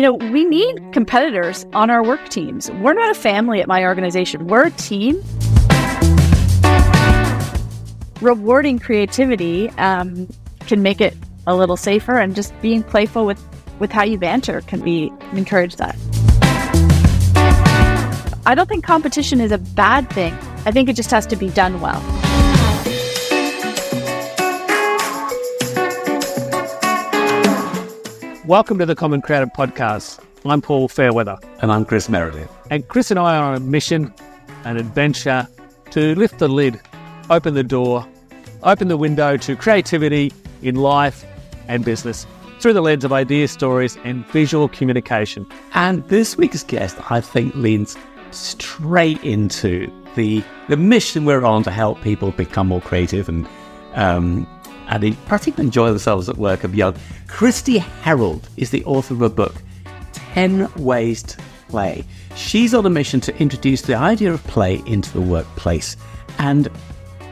you know, we need competitors on our work teams. We're not a family at my organization. We're a team. Rewarding creativity can make it a little safer, and just being playful with how you banter can be encourage that. I don't think competition is a bad thing. I think it just has to be done well. Welcome to the Common Creative Podcast. I'm Paul Fairweather. And I'm Chris Meredith. And Chris and I are on a mission, an adventure, to lift the lid, open the door, open the window to creativity in life and business, through the lens of ideas, stories, and visual communication. And this week's guest, I think, leans straight into the mission we're on to help people become more creative and particularly enjoy themselves at work and beyond. Kristi Herold is the author of a book, 10 Ways to Play. She's on a mission to introduce the idea of play into the workplace. And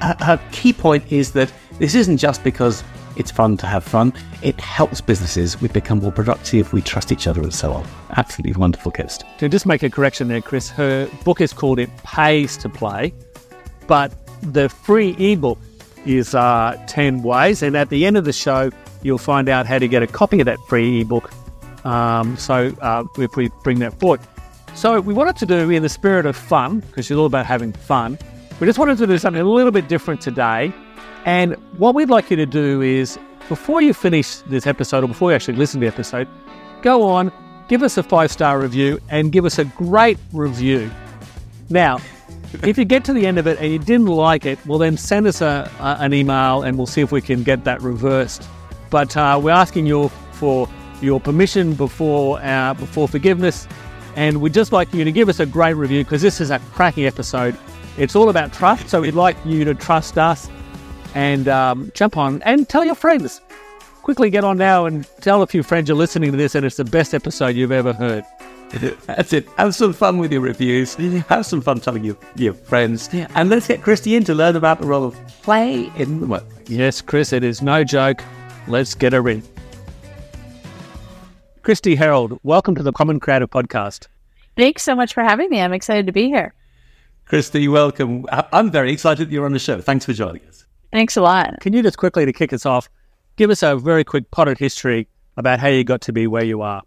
her key point is that this isn't just because it's fun to have fun. It helps businesses. We become more productive. We trust each other and so on. Absolutely wonderful guest. To just make a correction there, Chris, her book is called It Pays to Play, but the free ebook is 10 Ways. And at the end of the show, you'll find out how to get a copy of that free ebook. So if we bring that forward. So we wanted to do, in the spirit of fun, because she's all about having fun, we just wanted to do something a little bit different today. And what we'd like you to do is, before you finish this episode, or before you actually listen to the episode, go on, give us a 5-star review, and give us a great review. Now, if you get to the end of it and you didn't like it, well, then send us an email, and we'll see if we can get that reversed. But we're asking you for your permission before forgiveness, and we'd just like you to give us a great review, because this is a cracking episode. It's all about trust, so we'd like you to trust us. And jump on and tell your friends. Quickly get on now and tell a few friends you're listening to this, and it's the best episode you've ever heard. That's it. Have some fun with your reviews. Have some fun telling your friends. Yeah. And let's get Kristi in to learn about the role of play in the work. Yes, Chris, it is no joke. Let's get her in. Kristi Herold, welcome to the Common Creative Podcast. Thanks so much for having me. I'm excited to be here. Kristi, welcome. I'm very excited that you're on the show. Thanks for joining us. Thanks a lot. Can you just quickly, to kick us off, give us a very quick potted history about how you got to be where you are?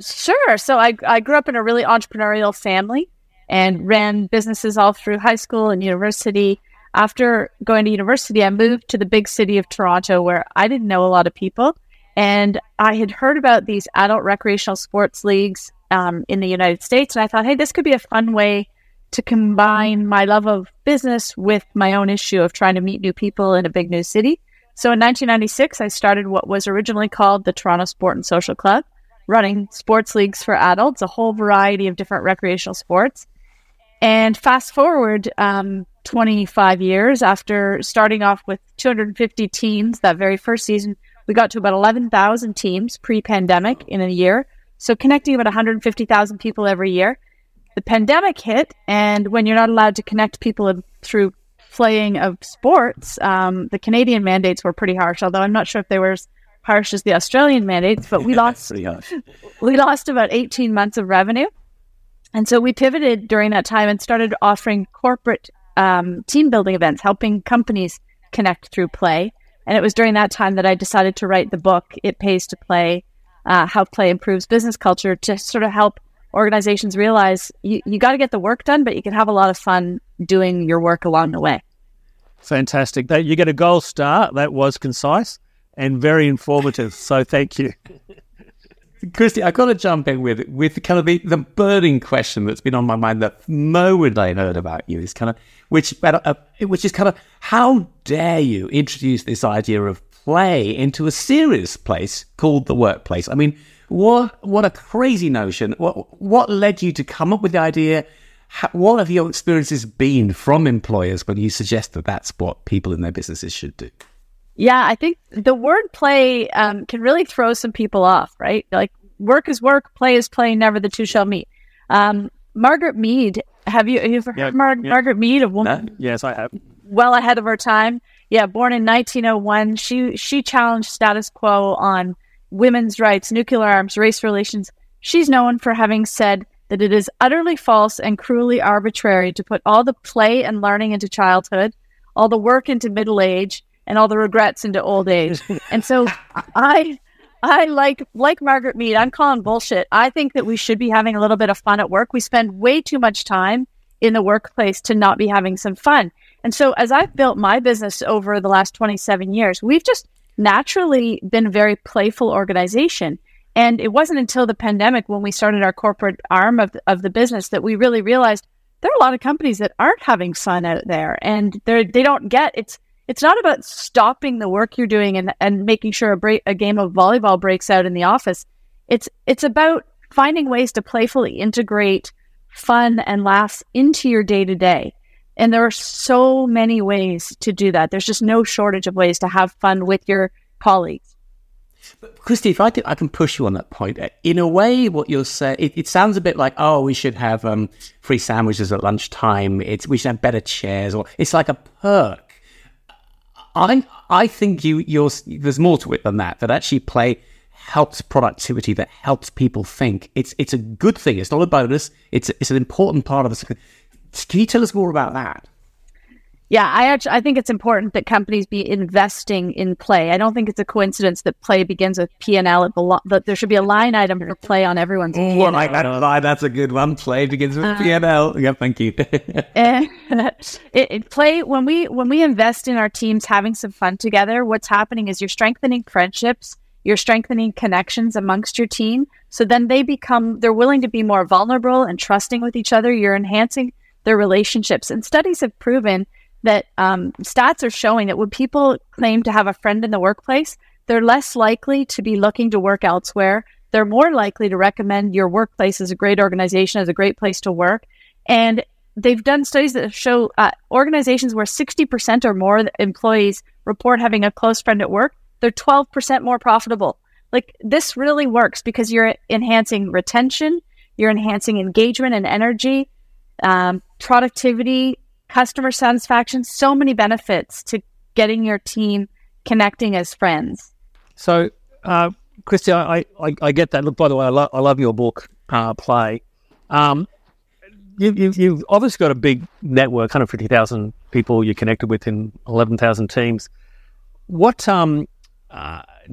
Sure. So I grew up in a really entrepreneurial family and ran businesses all through high school and university. After going to university, I moved to the big city of Toronto, where I didn't know a lot of people. And I had heard about these adult recreational sports leagues in the United States. And I thought, hey, this could be a fun way to combine my love of business with my own issue of trying to meet new people in a big new city. So in 1996, I started what was originally called the Toronto Sport and Social Club, running sports leagues for adults, a whole variety of different recreational sports. And fast forward 25 years, after starting off with 250 teams that very first season, we got to about 11,000 teams pre-pandemic in a year. So connecting about 150,000 people every year. The pandemic hit, and when you're not allowed to connect people through playing of sports, the Canadian mandates were pretty harsh, although I'm not sure if they were as harsh as the Australian mandates, but we lost about 18 months of revenue. And so we pivoted during that time and started offering corporate team building events, helping companies connect through play. And it was during that time that I decided to write the book, It Pays to Play, How Play Improves Business Culture, to sort of help organizations realize you got to get the work done, but you can have a lot of fun doing your work along the way. Fantastic. You get a gold star. That was concise and very informative. So thank you. Kristi, I've got to jump in with kind of the burning question that's been on my mind the moment I heard about you, is kind of, which is kind of, how dare you introduce this idea of play into a serious place called the workplace? I mean, what a crazy notion. What led you to come up with the idea? What have your experiences been from employers when you suggest that that's what people in their businesses should do? Yeah, I think the word play can really throw some people off, right? Like, work is work, play is play, never the two shall meet. Margaret Mead, have you heard of Margaret Mead, a woman? No? Yes, I have. Well ahead of her time. Yeah, born in 1901. She challenged status quo on women's rights, nuclear arms, race relations, She's known for having said that it is utterly false and cruelly arbitrary to put all the play and learning into childhood, all the work into middle age, and all the regrets into old age. And so I like Margaret Mead, I'm calling bullshit. I think that we should be having a little bit of fun at work. We spend way too much time in the workplace to not be having some fun. And so as I've built my business over the last 27 years, we've just naturally been a very playful organization. And it wasn't until the pandemic when we started our corporate arm of the business that we really realized there are a lot of companies that aren't having fun out there, and they don't get it's. It's not about stopping the work you're doing and making sure a game of volleyball breaks out in the office. It's about finding ways to playfully integrate fun and laughs into your day-to-day. And there are so many ways to do that. There's just no shortage of ways to have fun with your colleagues. But Kristi, if I can push you on that point. In a way, what you're saying, it sounds a bit like, oh, we should have free sandwiches at lunchtime. We should have better chairs. Or it's like a perk. I think there's more to it than that. That actually play helps productivity. That helps people think. It's a good thing. It's not a bonus. It's an important part of us. Can you tell us more about that? Yeah, I think it's important that companies be investing in play. I don't think it's a coincidence that play begins with P&L. That there should be a line item for play on everyone's. Oh, P&L. That's a good one. Play begins with P&L. Yeah, thank you. Play when we invest in our teams having some fun together. What's happening is you're strengthening friendships. You're strengthening connections amongst your team. So then they're willing to be more vulnerable and trusting with each other. You're enhancing their relationships, and studies have proven that stats are showing that when people claim to have a friend in the workplace, they're less likely to be looking to work elsewhere. They're more likely to recommend your workplace as a great organization, as a great place to work. And they've done studies that show organizations where 60% or more employees report having a close friend at work, they're 12% more profitable. Like, this really works because you're enhancing retention, you're enhancing engagement and energy, productivity, customer satisfaction, so many benefits to getting your team connecting as friends. So, Kristi, I get that. Look, by the way, I love your book, Play. You've obviously got a big network, 150,000 people you're connected with in 11,000 teams. What do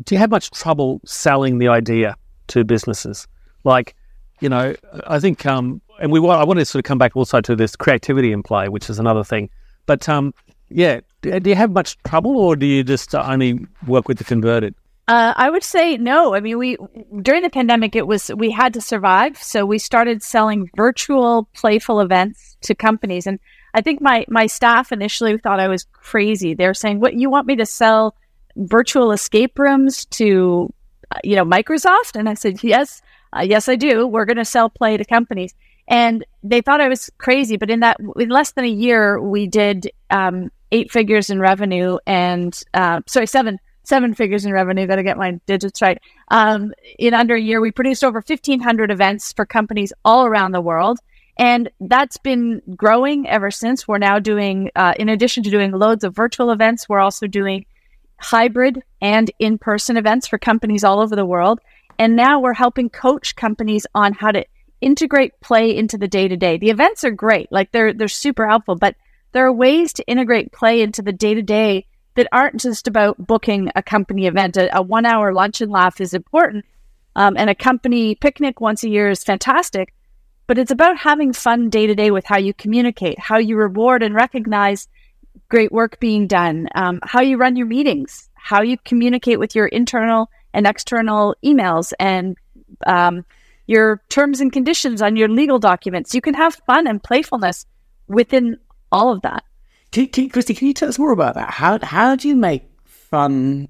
you have much trouble selling the idea to businesses? like, you know, I think, and I want to sort of come back also to this creativity in play, which is another thing. But do you have much trouble, or do you just only work with the converted? I would say no. I mean, during the pandemic, we had to survive, so we started selling virtual playful events to companies. And I think my staff initially thought I was crazy. They were saying, "What, you want me to sell virtual escape rooms to, Microsoft?" And I said, "Yes." Yes, I do. We're going to sell play to companies. And they thought I was crazy. But in less than a year, we did 8 figures in revenue and seven figures in revenue. Got to get my digits right. In under a year, we produced over 1,500 events for companies all around the world. And that's been growing ever since. We're now doing, in addition to doing loads of virtual events, we're also doing hybrid and in-person events for companies all over the world. And now we're helping coach companies on how to integrate play into the day-to-day. The events are great. Like, they're super helpful, but there are ways to integrate play into the day-to-day that aren't just about booking a company event. A 1-hour lunch and laugh is important, and a company picnic once a year is fantastic, but it's about having fun day-to-day with how you communicate, how you reward and recognize great work being done, how you run your meetings, how you communicate with your internal and external emails, and your terms and conditions on your legal documents. You can have fun and playfulness within all of that. Kristi, can you tell us more about that? How do you make fun,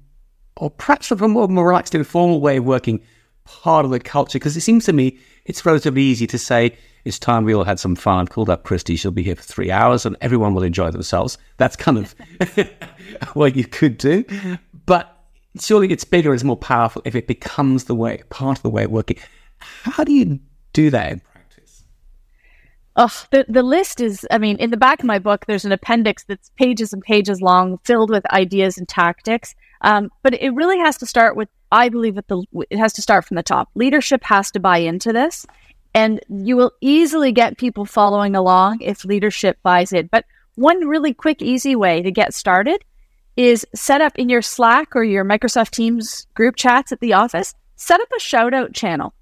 or perhaps a more relaxed, informal way of working, part of the culture? Because it seems to me it's relatively easy to say, it's time we all had some fun, called up Kristi, she'll be here for 3 hours and everyone will enjoy themselves. That's kind of what you could do. But surely it's bigger, it's more powerful if it becomes part of the way of working. How do you do that in practice? Oh, the list is, I mean, in the back of my book, there's an appendix that's pages and pages long, filled with ideas and tactics. But it really has to start with, I believe it has to start from the top. Leadership has to buy into this, and you will easily get people following along if leadership buys in. But one really quick, easy way to get started is set up in your Slack or your Microsoft Teams group chats at the office, set up a shout out channel.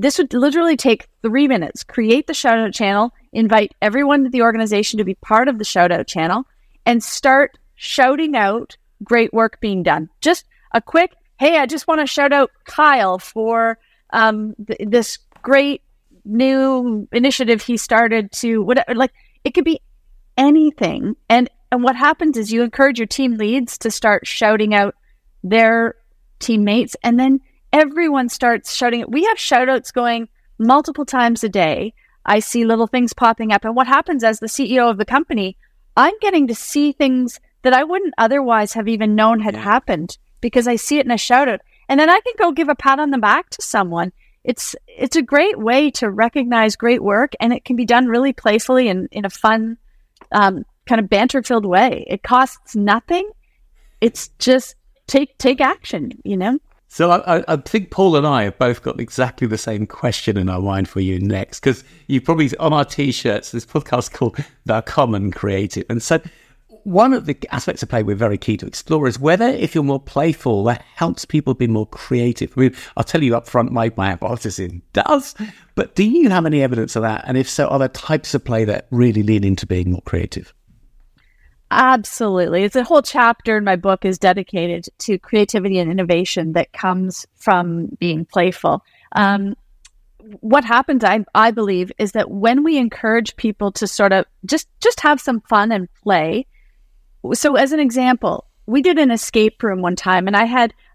This would literally take 3 minutes. Create the shout-out channel, invite everyone to the organization to be part of the shout-out channel, and start shouting out great work being done. Just a quick, hey, I just want to shout out Kyle for this great new initiative he started to, whatever. Like, it could be anything. And what happens is you encourage your team leads to start shouting out their teammates, and then everyone starts shouting. We have shout outs going multiple times a day. I see little things popping up. And what happens as the CEO of the company, I'm getting to see things that I wouldn't otherwise have even known had happened because I see it in a shout out. And then I can go give a pat on the back to someone. It's a great way to recognize great work, and it can be done really playfully and in a fun, kind of banter filled way. It costs nothing. It's just take action, you know? So I think Paul and I have both got exactly the same question in our mind for you next, because you probably, on our T-shirts, this podcast called The Common Creative. And so one of the aspects of play we're very keen to explore is whether, if you're more playful, that helps people be more creative. I mean, I'll tell you up front, my hypothesis does, but do you have any evidence of that? And if so, are there types of play that really lean into being more creative? Absolutely. It's a whole chapter in my book is dedicated to creativity and innovation that comes from being playful. What happens, I believe, is that when we encourage people to sort of just have some fun and play. So as an example, we did an escape room one time, and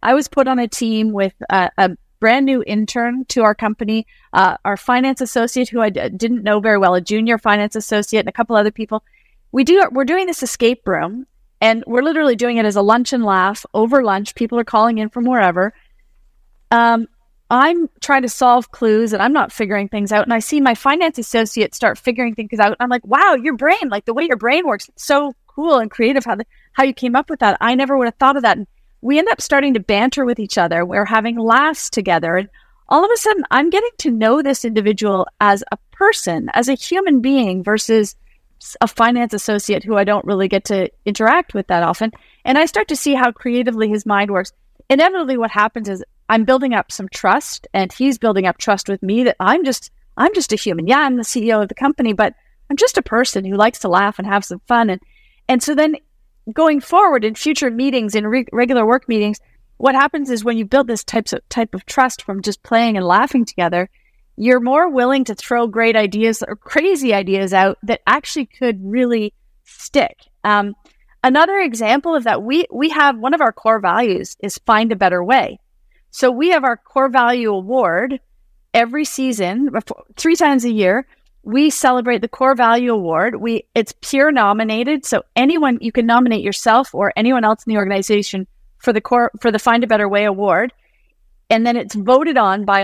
I was put on a team with a brand new intern to our company, our finance associate who I didn't know very well, a junior finance associate, and a couple other people. We're doing this escape room, and we're literally doing it as a lunch and laugh over lunch. People are calling in from wherever. I'm trying to solve clues, and I'm not figuring things out. And I see my finance associate start figuring things out. I'm like, wow, your brain, like the way your brain works, it's so cool and creative how you came up with that. I never would have thought of that. And we end up starting to banter with each other. We're having laughs together. And all of a sudden, I'm getting to know this individual as a person, as a human being versus a finance associate who I don't really get to interact with that often. And I start to see how creatively his mind works. Inevitably, what happens is I'm building up some trust, and he's building up trust with me that I'm just a human. Yeah, I'm the CEO of the company, but I'm just a person who likes to laugh and have some fun. And so then going forward in future meetings, in regular work meetings, what happens is when you build this type of trust from just playing and laughing together, you're more willing to throw great ideas or crazy ideas out that actually could really stick. Another example of that, we have one of our core values is find a better way. So we have our core value award every season, 3 times a year. We celebrate the core value award. It's peer nominated. So anyone, you can nominate yourself or anyone else in the organization for the Find a Better Way award. And then it's voted on by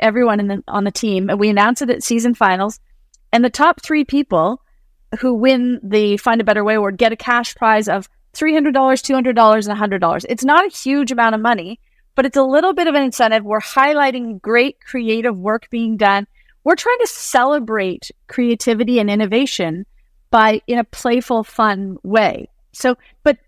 everyone on the team. And we announce it at season finals. And the top 3 people who win the Find a Better Way Award get a cash prize of $300, $200, and $100. It's not a huge amount of money, but it's a little bit of an incentive. We're highlighting great creative work being done. We're trying to celebrate creativity and innovation in a playful, fun way. So, but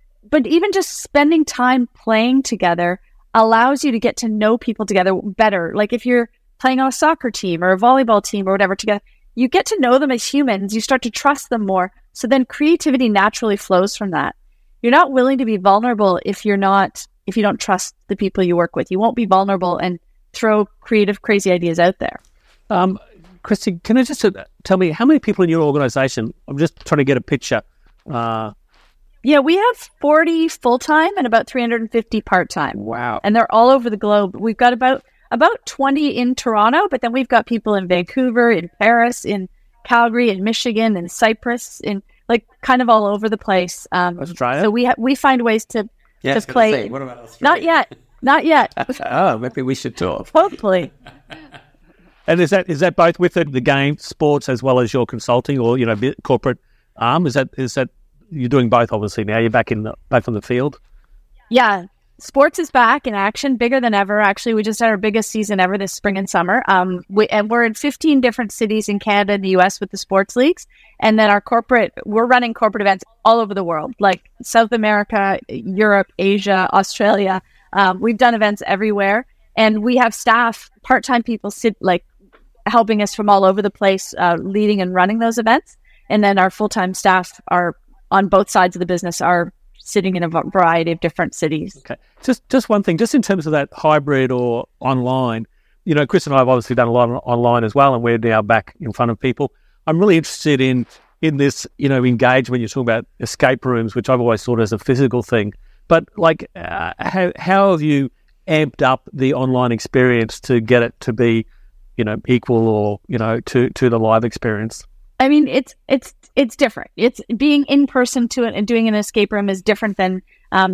even just spending time playing together allows you to get to know people together better. Like if you're playing on a soccer team or a volleyball team or whatever together, you get to know them as humans. You start to trust them more. So then creativity naturally flows from that. You're not willing to be vulnerable if you don't trust the people you work with. You won't be vulnerable and throw creative, crazy ideas out there. Kristi, can I just tell me how many people in your organization? I'm just trying to get a picture. Yeah, we have 40 full-time and about 350 part-time. Wow. And they're all over the globe. We've got about 20 in Toronto, but then we've got people in Vancouver, in Paris, in Calgary, in Michigan, in Cyprus, in like kind of all over the place. Australia? So we find ways to play. Say, what about Australia? Not yet. Oh, maybe we should talk. Hopefully. And is that both with the game, sports, as well as your consulting or, you know, corporate arm? Is that you're doing both? Obviously now you're back on the field. Yeah, sports is back in action, bigger than ever. Actually, we just had our biggest season ever this spring and summer. And we're in 15 different cities in Canada and the U.S. with the sports leagues, and then we're running corporate events all over the world, like South America, Europe, Asia, Australia. We've done events everywhere, and we have staff, part-time people, helping us from all over the place, leading and running those events. And then our full-time staff are on both sides of the business are sitting in a variety of different cities. Okay. Just one thing, just in terms of that hybrid or online, you know, Chris and I have obviously done a lot online as well, and we're now back in front of people. I'm really interested in this, you know, engagement. You're talking about escape rooms, which I've always thought as a physical thing, but like, how have you amped up the online experience to get it to be, you know, equal or, you know, to the live experience? I mean, it's different. It's being in person to it and doing an escape room is different than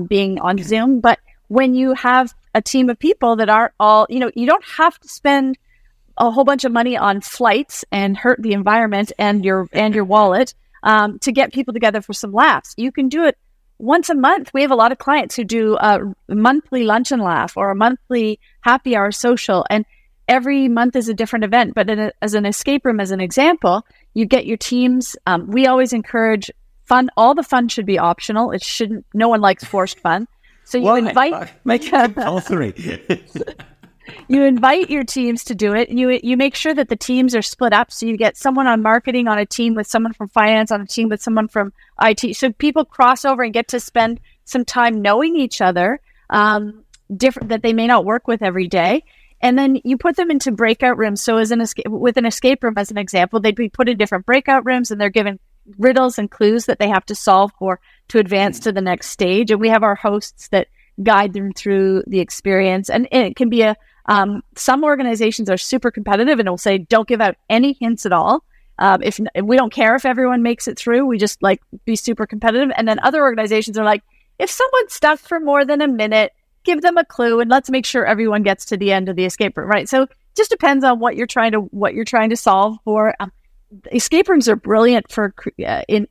being on Zoom. But when you have a team of people that are all, you know, you don't have to spend a whole bunch of money on flights and hurt the environment and your wallet to get people together for some laughs. You can do it once a month. We have a lot of clients who do a monthly lunch and laugh or a monthly happy hour social, and every month is a different event. But as an escape room, as an example, you get your teams. We always encourage fun. All the fun should be optional. It shouldn't. No one likes forced fun. So you make it compulsory. You invite your teams to do it. You make sure that the teams are split up. So you get someone on marketing on a team with someone from finance on a team with someone from IT. So people cross over and get to spend some time knowing each other, different that they may not work with every day. And then you put them into breakout rooms. So with an escape room, as an example, they'd be put in different breakout rooms, and they're given riddles and clues that they have to solve for to advance to the next stage. And we have our hosts that guide them through the experience. And it can be some organizations are super competitive and will say, don't give out any hints at all. If we don't care if everyone makes it through, we just like be super competitive. And then other organizations are like, if someone's stuck for more than a minute, give them a clue and let's make sure everyone gets to the end of the escape room, right? So it just depends on what you're trying to solve for. Escape rooms are brilliant for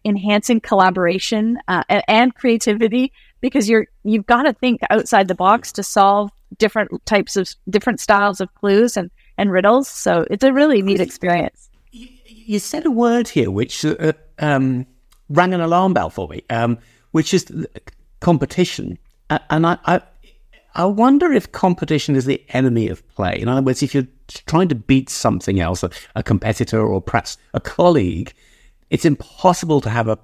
enhancing collaboration and creativity, because you've got to think outside the box to solve different styles of clues and riddles. So it's a really neat experience. You said a word here which rang an alarm bell for me, which is competition, and I wonder if competition is the enemy of play. In other words, if you're trying to beat something else, a competitor or perhaps a colleague, it's impossible to have a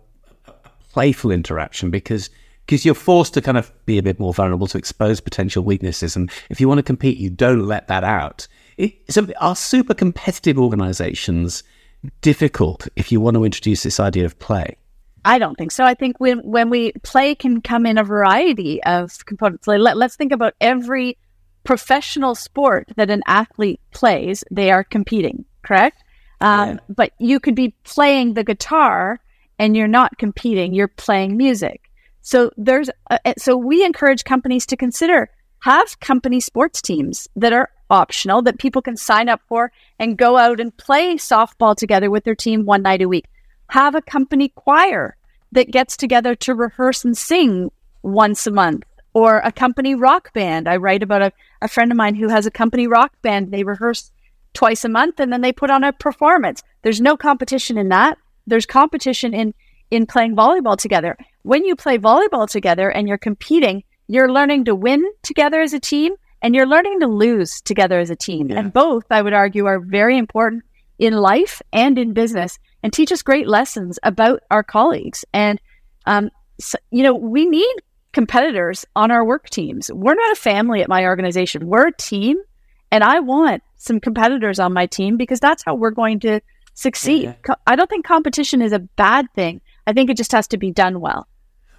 playful interaction because you're forced to kind of be a bit more vulnerable, to expose potential weaknesses. And if you want to compete, you don't let that out. So are super competitive organizations difficult if you want to introduce this idea of play? I don't think so. I think when we play can come in a variety of components. Let's think about every professional sport that an athlete plays. They are competing, correct? Yeah. But you could be playing the guitar and you're not competing. You're playing music. So so we encourage companies to have company sports teams that are optional, that people can sign up for and go out and play softball together with their team one night a week. Have a company choir that gets together to rehearse and sing once a month, or a company rock band. I write about a friend of mine who has a company rock band. They rehearse twice a month and then they put on a performance. There's no competition in that. There's competition in playing volleyball together. When you play volleyball together and you're competing, you're learning to win together as a team and you're learning to lose together as a team. Yeah. And both, I would argue, are very important in life and in business, and teach us great lessons about our colleagues. And, so, you know, we need competitors on our work teams. We're not a family at my organization. We're a team, and I want some competitors on my team because that's how we're going to succeed. Yeah. I don't think competition is a bad thing. I think it just has to be done well.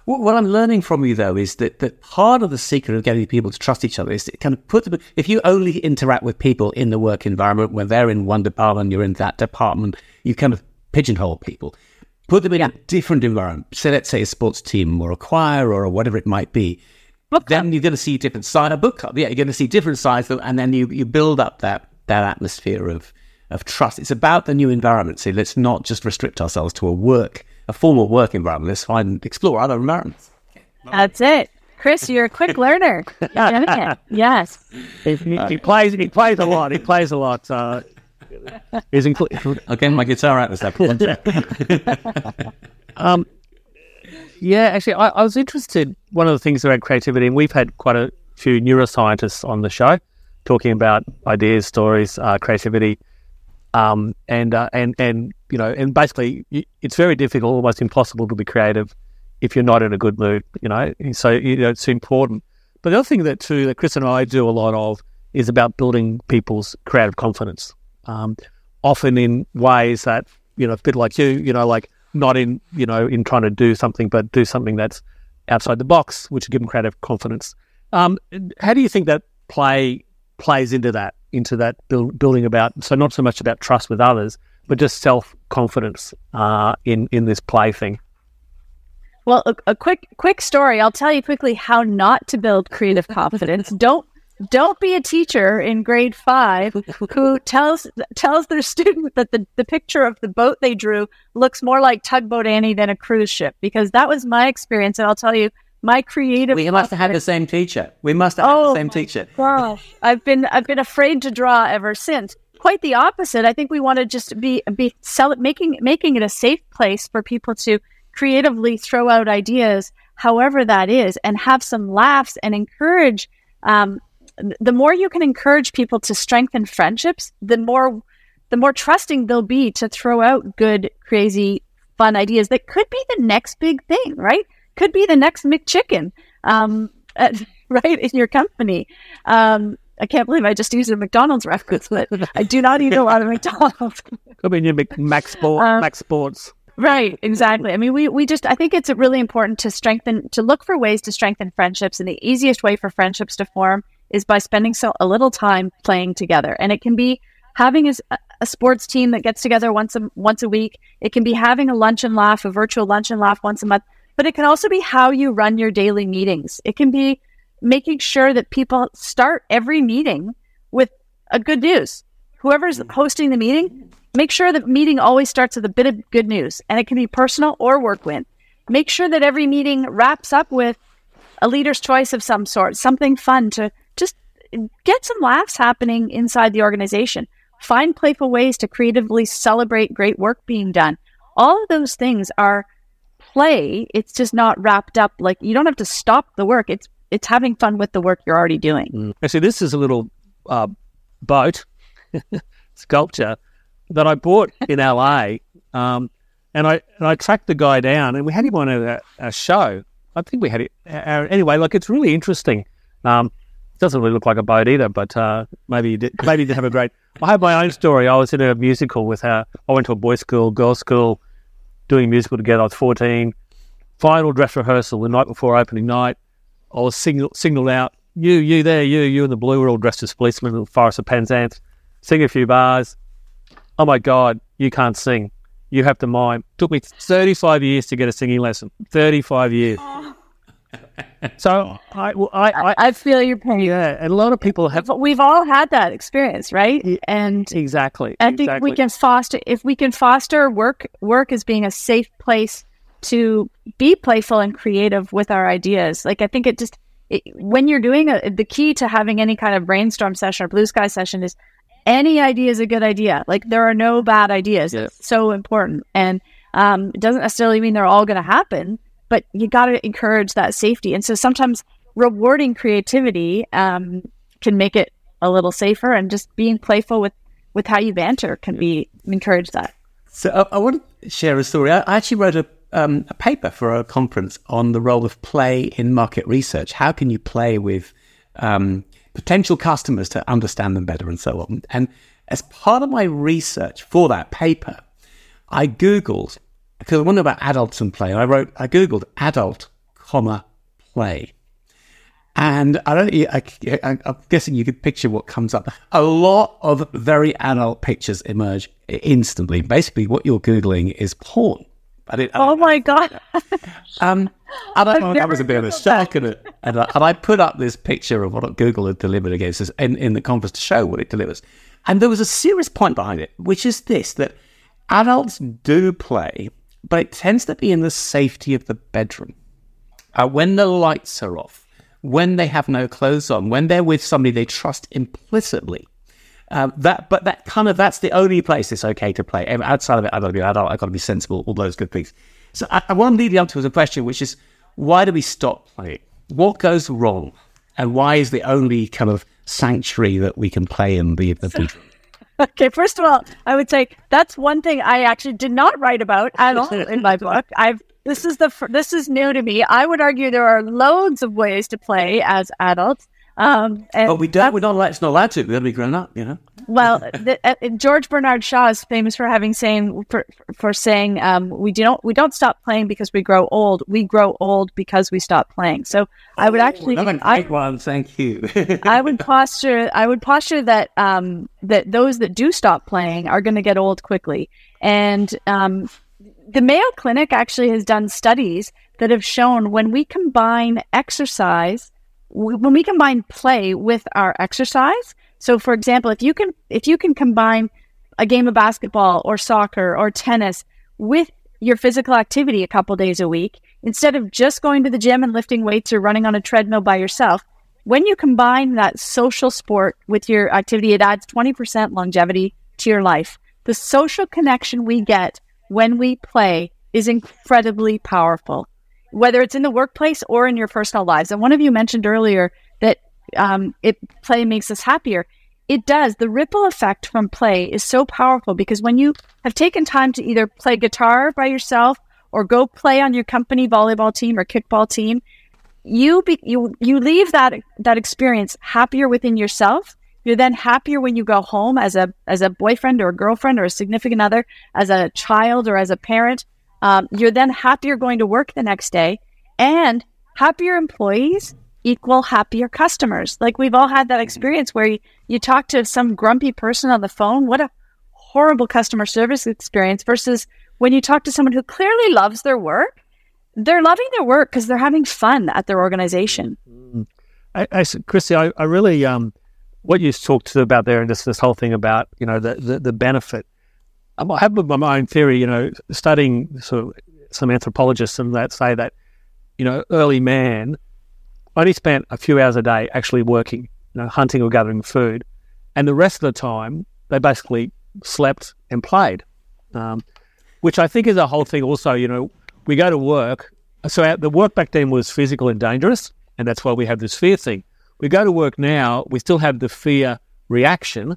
What I'm learning from you, though, is that part of the secret of getting people to trust each other is to kind of put them... If you only interact with people in the work environment, when they're in one department, you're in that department, you kind of pigeonhole people. Put them in a different environment. So let's say a sports team or a choir or whatever it might be. Then you're going to see different sides. A book club, yeah. You're going to see different sides, and then you build up that atmosphere of of trust. It's about the new environment. So let's not just restrict ourselves to a formal work environment. Let's find and explore other environments. That's it. Chris, you're a quick learner. Yes. He plays a lot. Is included. I'll get my guitar out in a second. Yeah, actually, I was interested. One of the things around creativity, and we've had quite a few neuroscientists on the show talking about ideas, stories, creativity, and you know, and basically, it's very difficult, almost impossible, to be creative if you're not in a good mood. You know, so you know it's important. But the other thing that too that Chris and I do a lot of is about building people's creative confidence. Often in ways that, you know, a bit like you know, like not in, you know, in trying to do something, but do something that's outside the box, which would give them creative confidence. How do you think that plays into that building about, so not so much about trust with others, but just self-confidence in this play thing? Well, a quick story. I'll tell you quickly how not to build creative confidence. Don't be a teacher in grade 5 who tells their student that the picture of the boat they drew looks more like Tugboat Annie than a cruise ship, because that was my experience. And I'll tell you, my creative... We must have had the same teacher. Gosh. I've been afraid to draw ever since. Quite the opposite. I think we want to just be making it a safe place for people to creatively throw out ideas, however that is, and have some laughs and encourage... the more you can encourage people to strengthen friendships, the more trusting they'll be to throw out good, crazy, fun ideas that could be the next big thing, right? Could be the next McChicken, right, in your company. I can't believe I just used a McDonald's reference, but I do not eat a lot of McDonald's. Could be your Max Sports. Right, exactly. I mean, I think it's really important to look for ways to strengthen friendships. And the easiest way for friendships to form is by spending a little time playing together. And it can be having a sports team that gets together once a week. It can be having a virtual lunch and laugh once a month. But it can also be how you run your daily meetings. It can be making sure that people start every meeting with a good news. Whoever's hosting the meeting, make sure the meeting always starts with a bit of good news, and it can be personal or work win. Make sure that every meeting wraps up with a leader's choice of some sort, something fun to just get some laughs happening inside the organization. Find playful ways to creatively celebrate great work being done. All of those things are play. It's just not wrapped up. Like, you don't have to stop the work. It's having fun with the work you're already doing. Actually, this is a little boat sculpture that I bought in LA, and I tracked the guy down, and we had him on a show. I think we had it anyway. Like, it's really interesting. It doesn't really look like a boat either, but maybe you did. Maybe you did have a great. I have my own story. I was in a musical with her. I went to a boys' school, girls' school, doing a musical together. I was 14. Final dress rehearsal the night before opening night. I was signalled out. You there, you and the blue were all dressed as policemen in the forest of Penzance. Sing a few bars. Oh my God, you can't sing. You have to mime. Took me 35 years to get a singing lesson. 35 years. Oh. So I feel your pain. Yeah, and a lot of people have. We've all had that experience, right? Yeah, and exactly. I think we can foster work as being a safe place to be playful and creative with our ideas. Like, I think when you're doing the key to having any kind of brainstorm session or blue sky session is, any idea is a good idea. Like, there are no bad ideas. Yes. It's so important. And it doesn't necessarily mean they're all going to happen, but you got to encourage that safety. And so sometimes rewarding creativity can make it a little safer, and just being playful with how you banter can be encourage that. So I want to share a story. I actually wrote a paper for a conference on the role of play in market research. How can you play with... potential customers to understand them better and so on. And as part of my research for that paper, I Googled, because I wonder about adults and play. I Googled adult, play. And I'm guessing you could picture what comes up. A lot of very adult pictures emerge instantly. Basically, what you're Googling is porn. Oh my God. And I thought that was a bit of a shock. And I put up this picture of what Google had delivered against us in the conference to show what it delivers. And there was a serious point behind it, which is this, that adults do play, but it tends to be in the safety of the bedroom. When the lights are off, when they have no clothes on, when they're with somebody they trust implicitly. That's the only place it's okay to play. Outside of it, I've got to be an adult, I've got to be sensible, all those good things. So I want to lead you up to a question, which is, why do we stop playing? What goes wrong? And why is the only kind of sanctuary that we can play in the bedroom? Okay, first of all, I would say that's one thing I actually did not write about at all in my book. This is new to me. I would argue there are loads of ways to play as adults. But we're not allowed to. We'll be grown up, you know. Well, George Bernard Shaw is famous for saying we don't stop playing because we grow old. We grow old because we stop playing. So I would actually, thank you. I would posture that that those that do stop playing are going to get old quickly. And the Mayo Clinic actually has done studies that have shown when we combine play with our exercise. So, for example, if you can combine a game of basketball or soccer or tennis with your physical activity a couple days a week, instead of just going to the gym and lifting weights or running on a treadmill by yourself, when you combine that social sport with your activity, it adds 20% longevity to your life. The social connection we get when we play is incredibly powerful, whether it's in the workplace or in your personal lives. And one of you mentioned earlier that play makes us happier. It does. The ripple effect from play is so powerful because when you have taken time to either play guitar by yourself or go play on your company volleyball team or kickball team, you leave that experience happier within yourself. You're then happier when you go home as a boyfriend or a girlfriend or a significant other, as a child or as a parent. You're then happier going to work the next day, and happier employees equal happier customers. Like, we've all had that experience where you talk to some grumpy person on the phone. What a horrible customer service experience, versus when you talk to someone who clearly loves their work. They're loving their work because they're having fun at their organization. Kristi, I really, what you talked about there, and this whole thing about, you know, the benefit. I have my own theory, you know, studying sort of some anthropologists and that say that, you know, early man only spent a few hours a day actually working, you know, hunting or gathering food, and the rest of the time they basically slept and played, which I think is a whole thing also. You know, we go to work. So the work back then was physical and dangerous, and that's why we have this fear thing. We go to work now, we still have the fear reaction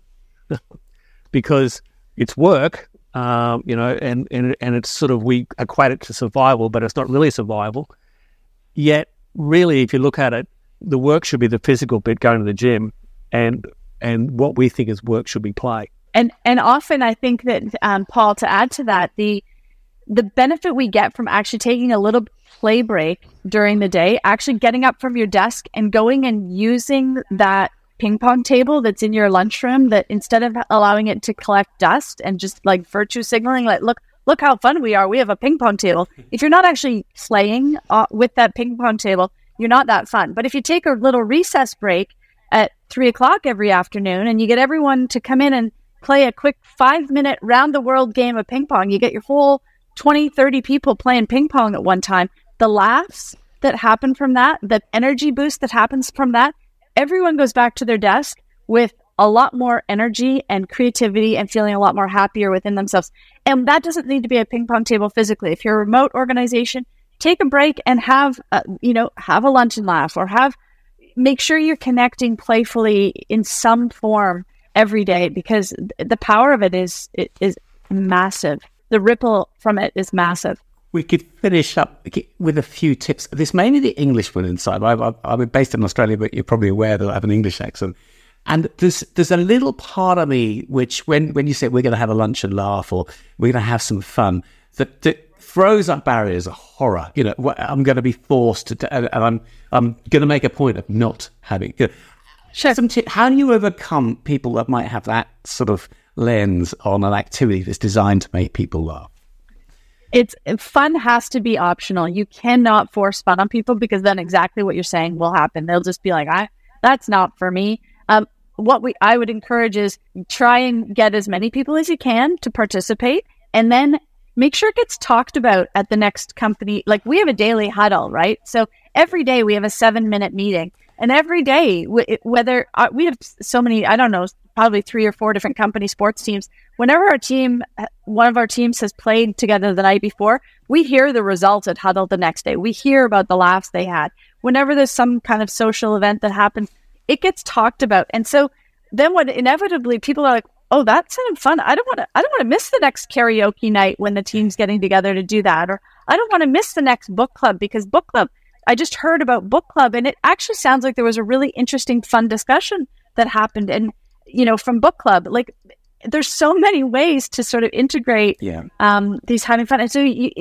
because it's work, you know, and it's sort of, we equate it to survival, but it's not really survival. Yet, really, if you look at it, the work should be the physical bit, going to the gym, and what we think is work should be play. And often, I think that, Paul, to add to that, the benefit we get from actually taking a little play break during the day, actually getting up from your desk and going and using that ping pong table that's in your lunchroom, that instead of allowing it to collect dust and just like virtue signaling, like, look how fun we are, we have a ping pong table. If you're not actually playing with that ping pong table, you're not that fun. But if you take a little recess break at 3:00 every afternoon and you get everyone to come in and play a quick 5-minute round the world game of ping pong, you get your whole 20, 30 people playing ping pong at one time. The laughs that happen from that, the energy boost that happens from that, everyone goes back to their desk with a lot more energy and creativity and feeling a lot more happier within themselves. And that doesn't need to be a ping pong table physically. If you're a remote organization, take a break and have a lunch and laugh, or make sure you're connecting playfully in some form every day, because the power of it is massive. The ripple from it is massive. We could finish up with a few tips. There's mainly the Englishman inside. I'm based in Australia, but you're probably aware that I have an English accent. And there's a little part of me which, when you say we're going to have a lunch and laugh, or we're going to have some fun, that throws up barriers of horror. You know, I'm going to be forced to, and I'm going to make a point of not having. You know. Share some tips. How do you overcome people that might have that sort of lens on an activity that's designed to make people laugh? It's fun has to be optional. You cannot force fun on people, because then exactly what you're saying will happen. They'll just be like, that's not for me. what I would encourage is try and get as many people as you can to participate, and then make sure it gets talked about at the next company. Like, we have a daily huddle, right? So every day we have a 7-minute meeting, and every day, whether we have so many, I don't know, probably 3 or 4 different company sports teams. Whenever one of our teams has played together the night before, we hear the results at huddle the next day. We hear about the laughs they had. Whenever there's some kind of social event that happens, it gets talked about. And so then when inevitably people are like, oh, that sounded fun. I don't want to miss the next karaoke night when the team's getting together to do that. Or I don't want to miss the next book club, because book club, I just heard about book club, and it actually sounds like there was a really interesting, fun discussion that happened. And, you know, from book club, like, there's so many ways to sort of integrate these having fun. And so you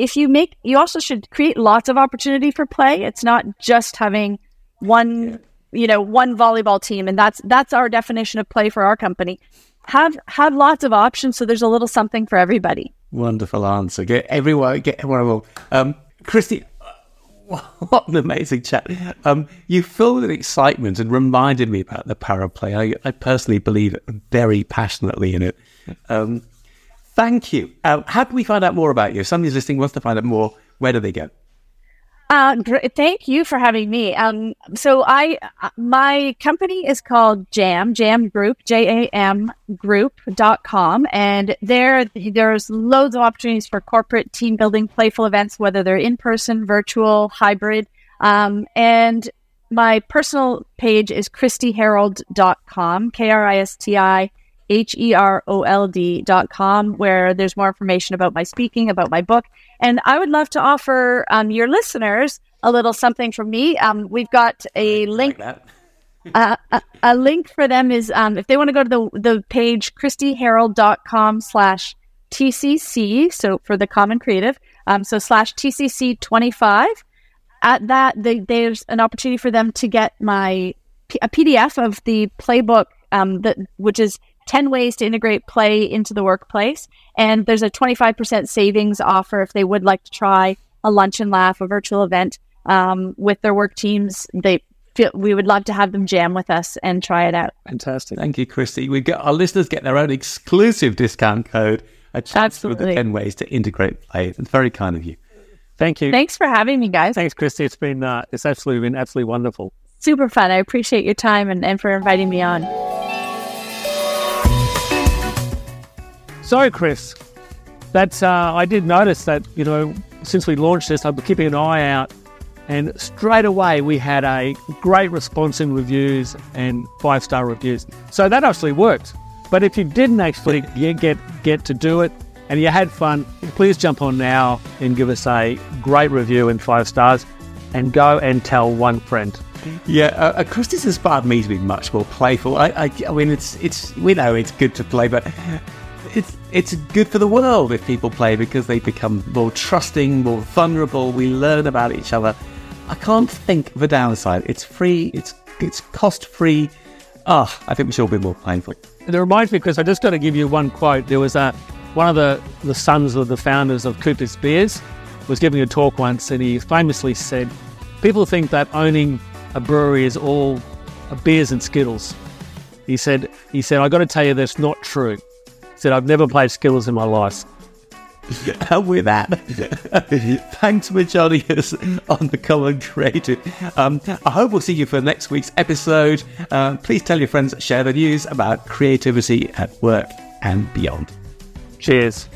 also should create lots of opportunity for play. It's not just having one, you know, one volleyball team. And that's our definition of play for our company. Have lots of options, so there's a little something for everybody. Wonderful answer. Get everyone involved. Kristi, what an amazing chat. You filled with excitement and reminded me about the power of play. I personally believe very passionately in it. Thank you. How do we find out more about you? If somebody's listening wants to find out more, where do they go? Thank you for having me. My company is called Jam Group, JAMgroup.com. And there's loads of opportunities for corporate team building, playful events, whether they're in person, virtual, hybrid. And my personal page is KristiHerold.com, KristiHerold.com, where there's more information about my speaking, about my book. And I would love to offer your listeners a little something from me. We've got a link. Like a link for them is if they want to go to the page, KristiHerold.com/TCC. So for the Common Creative, so /TCC25. At that, there's an opportunity for them to get a PDF of the playbook, which is 10 ways to integrate play into the workplace. And there's a 25% savings offer if they would like to try a lunch and laugh, a virtual event with their work teams. We would love to have them jam with us and try it out. Fantastic. Thank you, Kristi. Our listeners get their own exclusive discount code, a chance for the 10 ways to integrate play. It's very kind of you. Thank you. Thanks for having me, guys. Thanks, Kristi. It's been absolutely wonderful. Super fun. I appreciate your time and for inviting me on. So, Chris, that's I did notice that, you know, since we launched this, I've been keeping an eye out, and straight away we had a great response in reviews and 5-star reviews. So that actually worked. But if you didn't actually get to do it and you had fun, please jump on now and give us a great review and 5 stars, and go and tell one friend. Yeah, Kristi's inspired me to be much more playful. I mean, it's we know it's good to play, but It's good for the world if people play, because they become more trusting, more vulnerable. We learn about each other. I can't think of a downside. It's free. It's cost free. I think we should all be more playful. And it reminds me, Chris, I just got to give you one quote. There was one of the sons of the founders of Cooper's Beers was giving a talk once, and he famously said, "People think that owning a brewery is all beers and Skittles." He said, "I got to tell you, that's not true." Said, "I've never played Skittles in my life." And with that, thanks for joining us on the Common Creative. I hope we'll see you for next week's episode. Please tell your friends, share the news about creativity at work and beyond. Cheers.